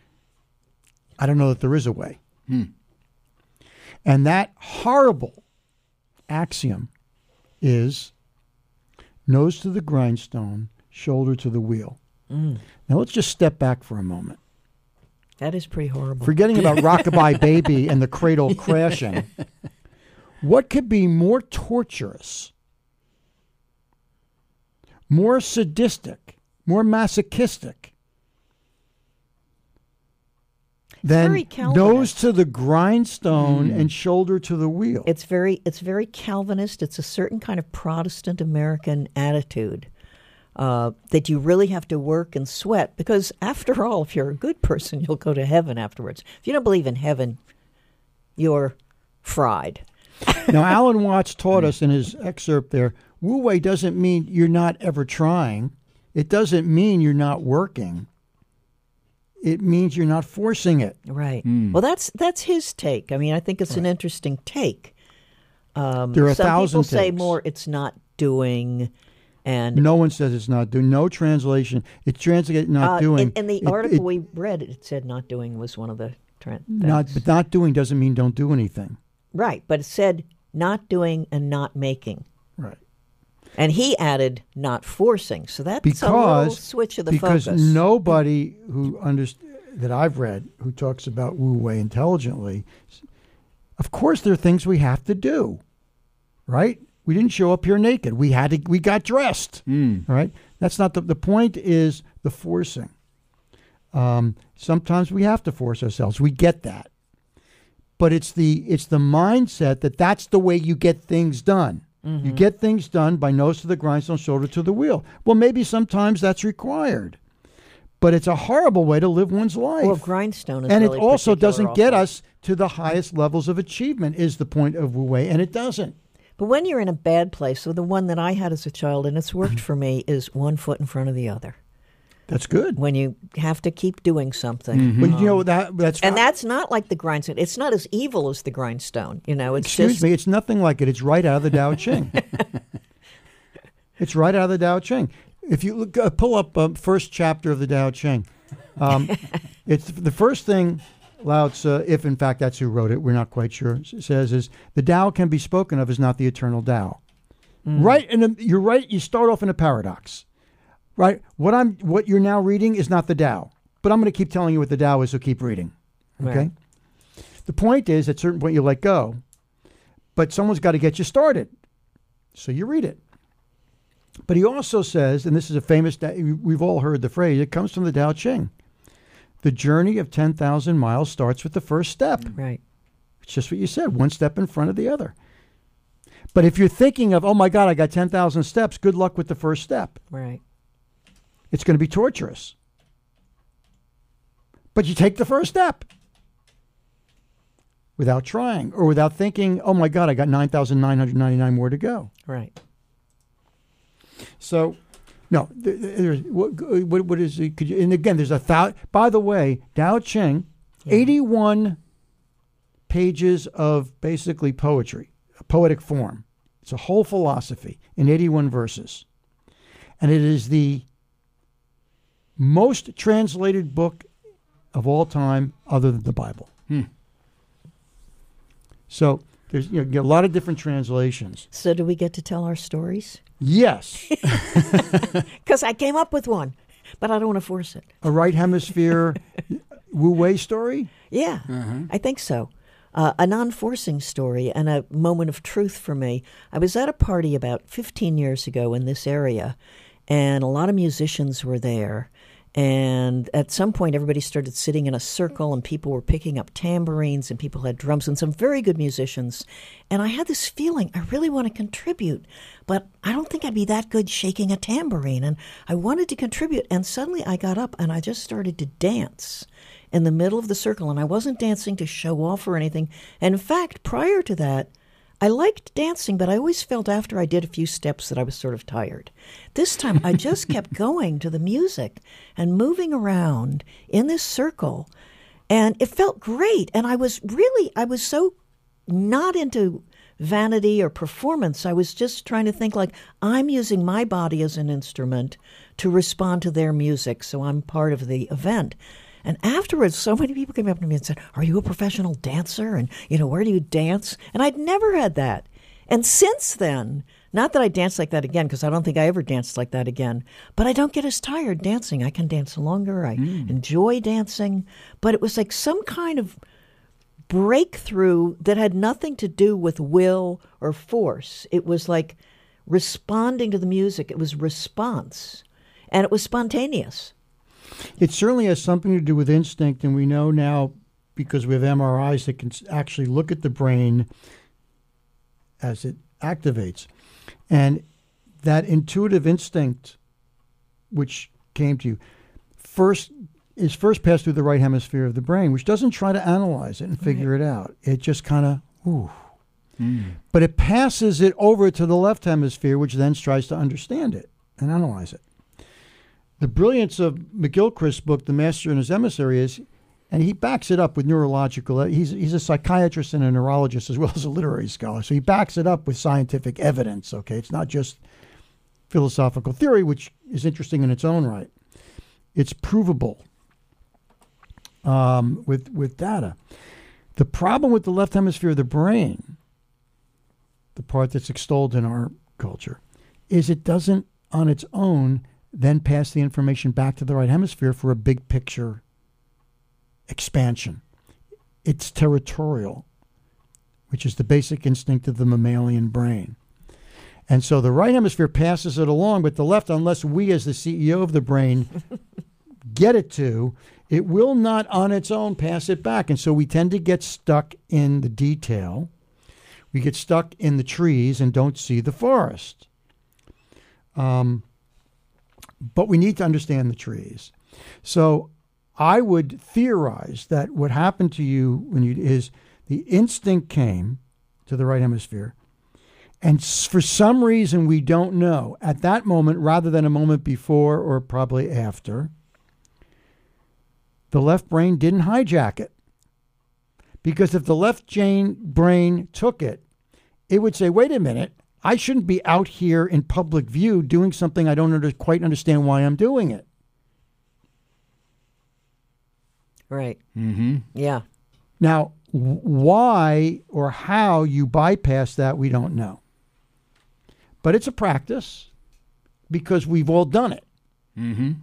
I don't know that there is a way. Hmm. And that horrible axiom is nose to the grindstone, shoulder to the wheel. Mm. Now let's just step back for a moment. That is pretty horrible. Forgetting about Rockabye Baby and the cradle crashing, what could be more torturous, more sadistic, more masochistic than nose to the grindstone and shoulder to the wheel? It's very Calvinist. It's a certain kind of Protestant American attitude. That you really have to work and sweat, because after all, if you're a good person, you'll go to heaven afterwards. If you don't believe in heaven, you're fried. Now, Alan Watts taught us in his excerpt there, Wu Wei doesn't mean you're not ever trying. It doesn't mean you're not working. It means you're not forcing it. Right. Mm. Well, that's his take. I mean, I think it's an interesting take. There are some 1,000 people takes. Say more, it's not doing. And no one says it's not doing. No translation. It's translated not doing. In the article we read, it said not doing was one of the trends. But not doing doesn't mean don't do anything. Right. But it said not doing and not making. Right. And he added not forcing. So that's a little switch of the focus. Because nobody that I've read who talks about Wu Wei intelligently, of course there are things we have to do. Right? We didn't show up here naked. We got dressed. Mm. All right. That's not the point is the forcing. Sometimes we have to force ourselves. We get that. But it's the mindset that's the way you get things done. Mm-hmm. You get things done by nose to the grindstone, shoulder to the wheel. Well, maybe sometimes that's required, but it's a horrible way to live one's life. Well, grindstone is, and really it also doesn't get us to the highest levels of achievement is the point of Wu Wei, and it doesn't. But when you're in a bad place, so the one that I had as a child, and it's worked for me, is one foot in front of the other. That's good. When you have to keep doing something. Mm-hmm. Well, you know, that's not like the grindstone. It's not as evil as the grindstone. You know, Excuse me, it's nothing like it. It's right out of the Tao Te Ching. It's right out of the Tao Te Ching. If you look, pull up first chapter of the Tao Te Ching, it's the first thing. Lao Tzu, if in fact that's who wrote it, we're not quite sure, says is the Tao can be spoken of as not the eternal Tao. Mm. Right, and you're right. You start off in a paradox, right? What you're now reading is not the Tao, but I'm going to keep telling you what the Tao is, so keep reading. Okay. Right. The point is, at a certain point, you let go, but someone's got to get you started, so you read it. But he also says, and this is a famous, we've all heard the phrase. It comes from the Tao Ching. The journey of 10,000 miles starts with the first step. Right. It's just what you said, one step in front of the other. But if you're thinking of, oh, my God, I got 10,000 steps, good luck with the first step. Right. It's going to be torturous. But you take the first step without trying or without thinking, oh, my God, I got 9,999 more to go. Right. So... No, what is it? And again, there's 1,000. By the way, Tao Te Ching, 81 pages of basically poetry, a poetic form. It's a whole philosophy in 81 verses. And it is the most translated book of all time other than the Bible. Hmm. So there's a lot of different translations. So do we get to tell our stories? Yes. Because I came up with one, but I don't want to force it. A right hemisphere Wu Wei story? Yeah, I think so. A non-forcing story and a moment of truth for me. I was at a party about 15 years ago in this area, and a lot of musicians were there. And at some point, everybody started sitting in a circle, and people were picking up tambourines, and people had drums, and some very good musicians. And I had this feeling, I really want to contribute, but I don't think I'd be that good shaking a tambourine. And I wanted to contribute, and suddenly I got up, and I just started to dance in the middle of the circle, and I wasn't dancing to show off or anything. And in fact, prior to that, I liked dancing, but I always felt after I did a few steps that I was sort of tired. This time, I just kept going to the music and moving around in this circle, and it felt great. And I was so not into vanity or performance. I was just trying to think like, I'm using my body as an instrument to respond to their music, so I'm part of the event. And afterwards, so many people came up to me and said, are you a professional dancer? And, where do you dance? And I'd never had that. And since then, not that I danced like that again, because I don't think I ever danced like that again, but I don't get as tired dancing. I can dance longer. I enjoy dancing. But it was like some kind of breakthrough that had nothing to do with will or force. It was like responding to the music. It was response. And it was spontaneous. It certainly has something to do with instinct, and we know now because we have MRIs that can actually look at the brain as it activates. And that intuitive instinct which came to you first passed through the right hemisphere of the brain, which doesn't try to analyze it and figure it out. It just kind of, But it passes it over to the left hemisphere, which then tries to understand it and analyze it. The brilliance of McGilchrist's book, The Master and His Emissary, is, and he backs it up with neurological, he's a psychiatrist and a neurologist as well as a literary scholar, so he backs it up with scientific evidence, okay? It's not just philosophical theory, which is interesting in its own right. It's provable with data. The problem with the left hemisphere of the brain, the part that's extolled in our culture, is it doesn't on its own then pass the information back to the right hemisphere for a big picture expansion. It's territorial, which is the basic instinct of the mammalian brain. And so the right hemisphere passes it along, but the left, unless we as the CEO of the brain get it to, it will not on its own pass it back. And so we tend to get stuck in the detail. We get stuck in the trees and don't see the forest. But we need to understand the trees. So I would theorize that what happened to you is the instinct came to the right hemisphere, and for some reason we don't know, at that moment rather than a moment before or probably after, the left brain didn't hijack it. Because if the left brain took it, it would say, wait a minute, I shouldn't be out here in public view doing something I don't quite understand why I'm doing it. Right. Mm-hmm. Yeah. Now, why or how you bypass that, we don't know. But it's a practice because we've all done it. Mm-hmm.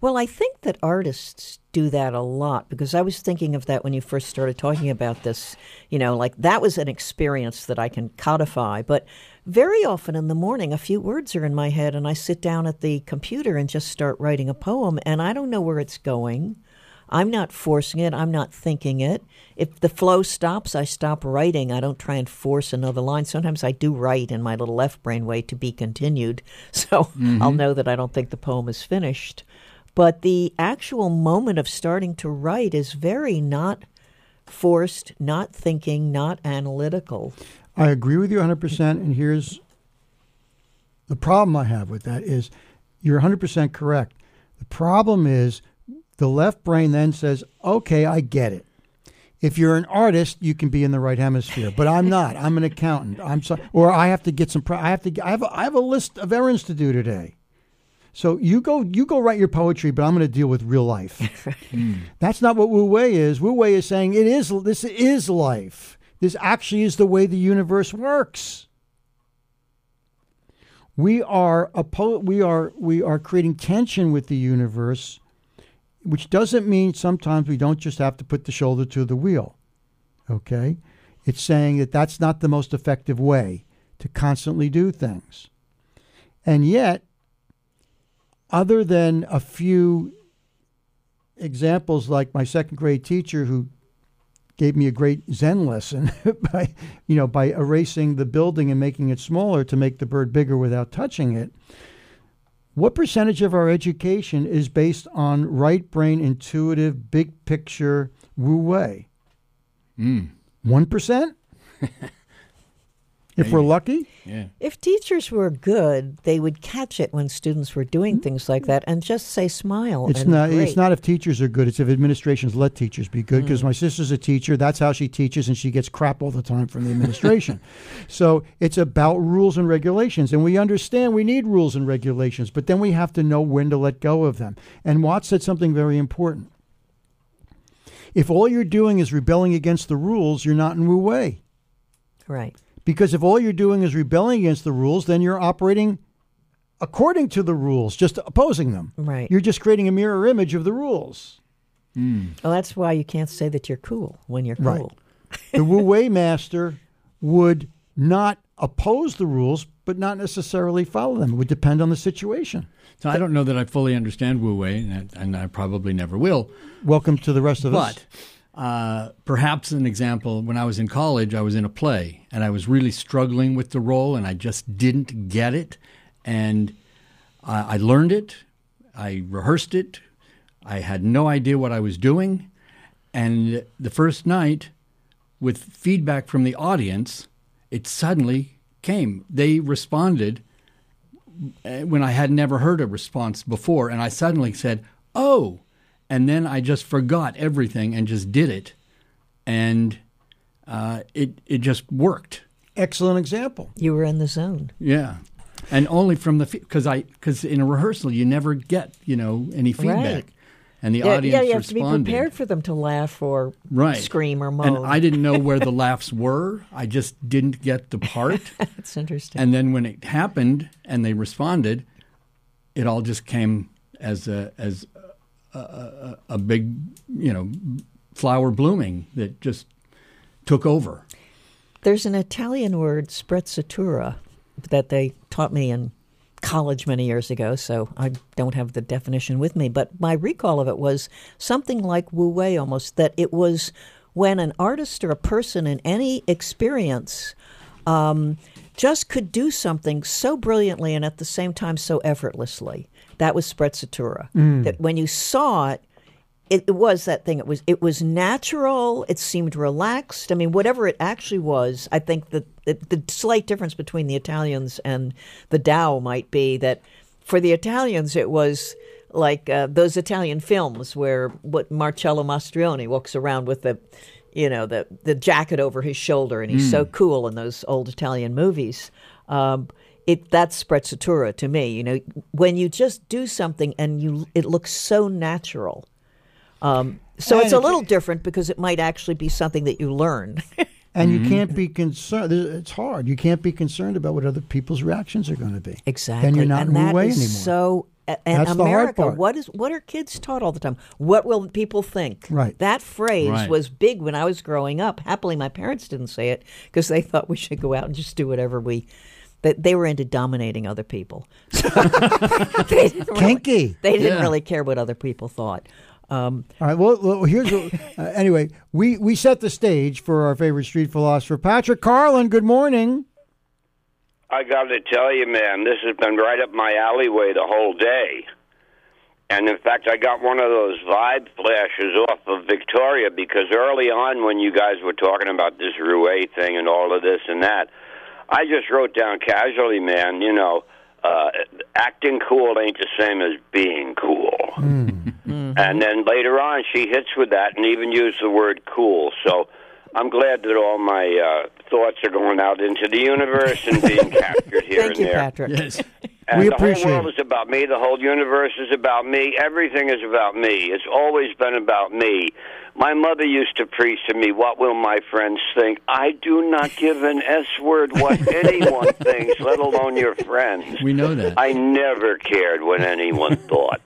Well, I think that artists do that a lot, because I was thinking of that when you first started talking about this, like that was an experience that I can codify. But very often in the morning, a few words are in my head and I sit down at the computer and just start writing a poem, and I don't know where it's going. I'm not forcing it. I'm not thinking it. If the flow stops, I stop writing. I don't try and force another line. Sometimes I do write in my little left brain way, to be continued. So I'll know that I don't think the poem is finished. But the actual moment of starting to write is very not forced, not thinking, not analytical. I agree with you 100%. And here's the problem I have with that is you're 100% correct. The problem is the left brain then says, okay, I get it. If you're an artist, you can be in the right hemisphere, but I'm not. I'm an accountant. I have a list of errands to do today. So you go write your poetry, but I'm going to deal with real life. That's not what Wu Wei is. Wu Wei is saying this is life. This actually is the way the universe works. We are creating tension with the universe, which doesn't mean sometimes we don't just have to put the shoulder to the wheel. Okay? It's saying that's not the most effective way to constantly do things. And yet, other than a few examples like my second grade teacher who gave me a great Zen lesson by erasing the building and making it smaller to make the bird bigger without touching it, what percentage of our education is based on right brain, intuitive, big picture Wu Wei? 1%? If we're lucky? Yeah. If teachers were good, they would catch it when students were doing things like that and just say smile. It's not if teachers are good. It's if administrations let teachers be good, because my sister's a teacher. That's how she teaches, and she gets crap all the time from the administration. So it's about rules and regulations, and we understand we need rules and regulations, but then we have to know when to let go of them. And Watts said something very important. If all you're doing is rebelling against the rules, you're not in Wu Wei. Right. Because if all you're doing is rebelling against the rules, then you're operating according to the rules, just opposing them. Right. You're just creating a mirror image of the rules. Well, that's why you can't say that you're cool when you're cool. Right. The Wu Wei master would not oppose the rules, but not necessarily follow them. It would depend on the situation. So I don't know that I fully understand Wu Wei, and I probably never will. Welcome to the rest of us. Perhaps an example, when I was in college, I was in a play, and I was really struggling with the role, and I just didn't get it. And I learned it. I rehearsed it. I had no idea what I was doing. And the first night, with feedback from the audience, it suddenly came. They responded when I had never heard a response before, and I suddenly said, oh. And then I just forgot everything and just did it, and it just worked. Excellent example. You were in the zone. Yeah, and only from the because in a rehearsal you never get any feedback, right. And the audience responded. Yeah, you have to be prepared for them to laugh or scream or moan. And I didn't know where the laughs were. I just didn't get the part. That's interesting. And then when it happened and they responded, it all just came as a big, flower blooming that just took over. There's an Italian word, sprezzatura, that they taught me in college many years ago, so I don't have the definition with me. But my recall of it was something like Wu Wei almost, that it was when an artist or a person in any experience just could do something so brilliantly and at the same time so effortlessly. That was sprezzatura. That when you saw it, it was that thing. It was natural. It seemed relaxed. I mean, whatever it actually was, I think that the slight difference between the Italians and the Tao might be that for the Italians, it was like those Italian films where Marcello Mastroianni walks around with the jacket over his shoulder, and he's so cool in those old Italian movies. That's sprezzatura to me, when you just do something and it looks so natural. So it's a little different because it might actually be something that you learn. And you can't be concerned. It's hard. You can't be concerned about what other people's reactions are going to be. Exactly. And you're not in Wu Wei anymore. So, that's America, the hard part. What are kids taught all the time? What will people think? Right. That phrase was big when I was growing up. Happily, my parents didn't say it because they thought we should go out and just do whatever we... They were into dominating other people. So they didn't really care what other people thought. All right. Well here's what, anyway. We set the stage for our favorite street philosopher, Patrick Carlin. Good morning. I got to tell you, man, this has been right up my alleyway the whole day. And in fact, I got one of those vibe flashes off of Victoria, because early on when you guys were talking about this Wu Wei thing and all of this and that, I just wrote down casually, man, acting cool ain't the same as being cool. And then later on, she hits with that and even used the word cool. So I'm glad that all my thoughts are going out into the universe and being captured here. Thank you, Patrick. Yes. And we appreciate it. The whole world is about me. The whole universe is about me. Everything is about me. It's always been about me. My mother used to preach to me, what will my friends think? I do not give an S-word what anyone thinks, let alone your friends. We know that. I never cared what anyone thought.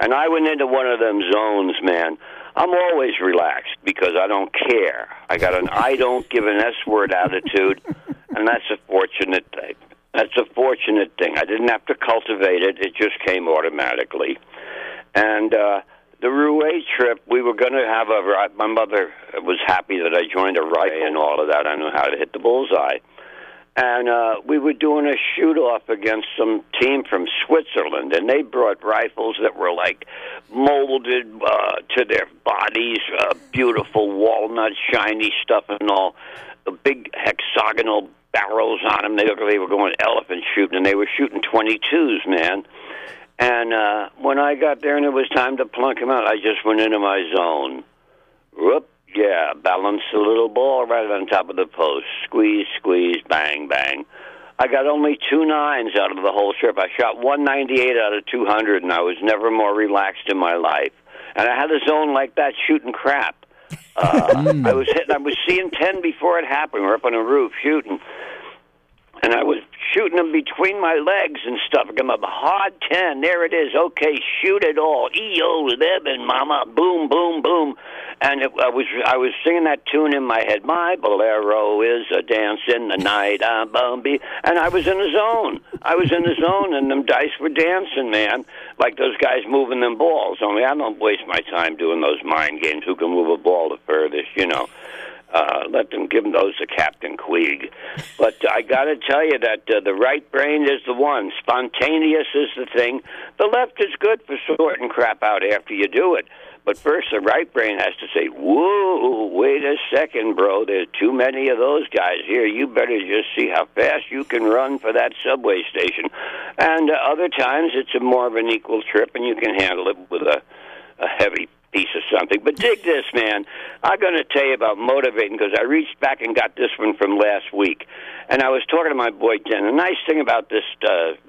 And I went into one of them zones, man. I'm always relaxed because I don't care. I got an I don't give an S-word attitude, and that's a fortunate thing. That's a fortunate thing. I didn't have to cultivate it. It just came automatically. And the Rouet trip, we were going to have a... My mother was happy that I joined a Rouet and all of that. I knew how to hit the bullseye. And we were doing a shoot-off against some team from Switzerland, and they brought rifles that were, like, molded to their bodies, beautiful walnut, shiny stuff and all, big hexagonal barrels on them. They looked like they were going elephant shooting, and they were shooting 22s, man. And when I got there and it was time to plunk him out, I just went into my zone. Whoop, yeah, balanced the little ball right on top of the post. Squeeze, squeeze, bang, bang. I got only 2 9s out of the whole trip. I shot 198 out of 200, and I was never more relaxed in my life. And I had a zone like that shooting crap. I was seeing 10 before it happened. We're up on a roof shooting, and I was shooting them between my legs and stuff. I got a hard 10. There it is. Okay, shoot it all. E-O, them and mama. Boom, boom, boom. And I was singing that tune in my head. My bolero is a dance in the night. And I was in a zone. I was in a zone, and them dice were dancing, man, like those guys moving them balls. Only I don't waste my time doing those mind games. Who can move a ball the furthest, you know? Let them give those to Captain Queeg. But I got to tell you that the right brain is the one. Spontaneous is the thing. The left is good for sorting crap out after you do it. But first, the right brain has to say, whoa, wait a second, bro. There's too many of those guys here. You better just see how fast you can run for that subway station. And other times, it's a more of an equal trip, and you can handle it with a heavy piece of something. But dig this, man. I'm going to tell you about motivating, because I reached back and got this one from last week. And I was talking to my boy, Jen. The nice thing about this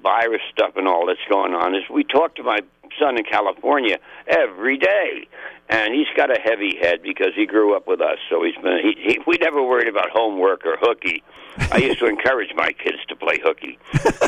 virus stuff and all that's going on is we talk to my son in California every day. And he's got a heavy head because he grew up with us. So we never worried about homework or hooky. I used to encourage my kids to play hooky.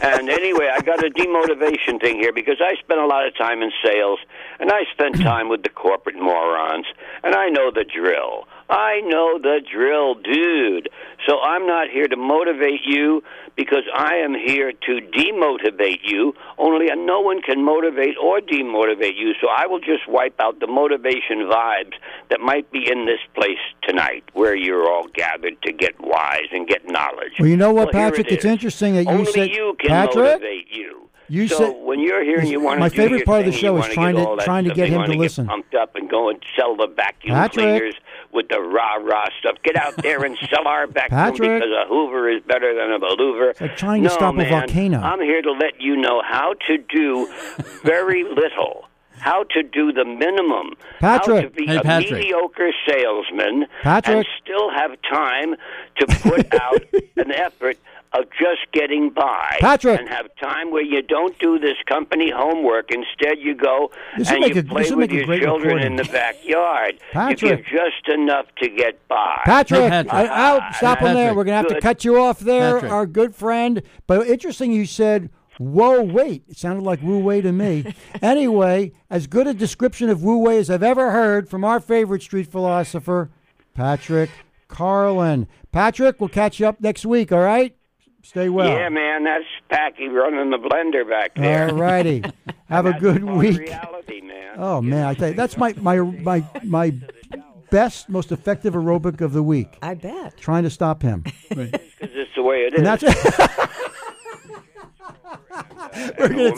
And anyway, I got a demotivation thing here because I spent a lot of time in sales, and I spent time with the corporate morons, and I know the drill. I know the drill, dude. So I'm not here to motivate you because I am here to demotivate you, only no one can motivate or demotivate you, so I will just wipe out the motivation vibes that might be in this place tonight where you're all gathered to get wise and get knowledge. Well, you know what, Patrick? It's interesting that you said... Only you can motivate you. You so said, when you're here and you want to do your thing, my favorite part of the show is trying to get him to listen. Pumped up and go and sell the vacuum cleaners with the rah-rah stuff. Get out there and sell our vacuum because a Hoover is better than a Beluver. It's like trying to stop a volcano. I'm here to let you know how to do very little. How to do the minimum. Patrick. How to be a mediocre salesman and still have time to put out an effort of just getting by, and have time where you don't do this company homework. Instead, you go and you play with your children in the backyard. Patrick. You give just enough to get by. Patrick, no, Patrick. Stop him there. We're going to have to cut you off there, Patrick. Our good friend. But interesting you said, whoa, wait. It sounded like Wu Wei to me. Anyway, as good a description of Wu Wei as I've ever heard from our favorite street philosopher, Patrick Carlin. Patrick, we'll catch you up next week, all right? Stay well. Yeah, man, that's Packy running the blender back there. All righty. Have a good week. Reality, man. Oh, man, I tell you, that's my best, most effective aerobic of the week. I bet. Trying to stop him. Because it's the way it is. And that's we're going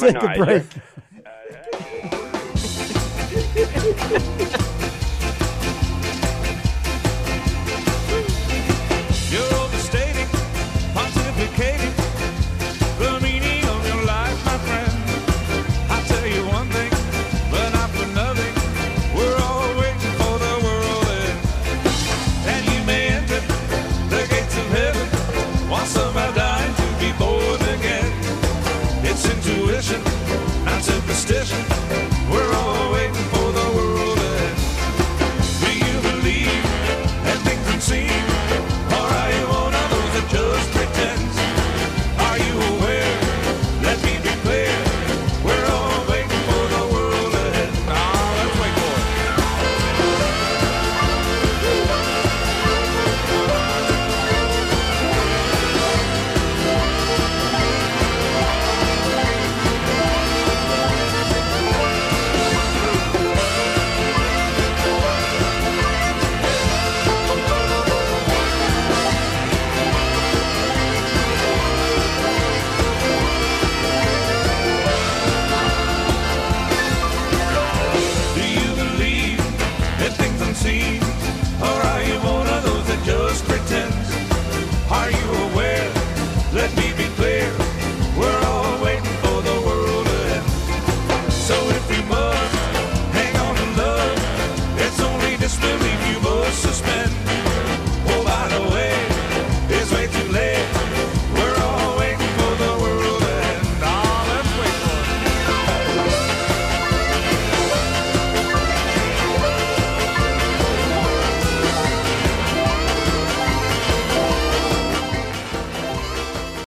to take a break.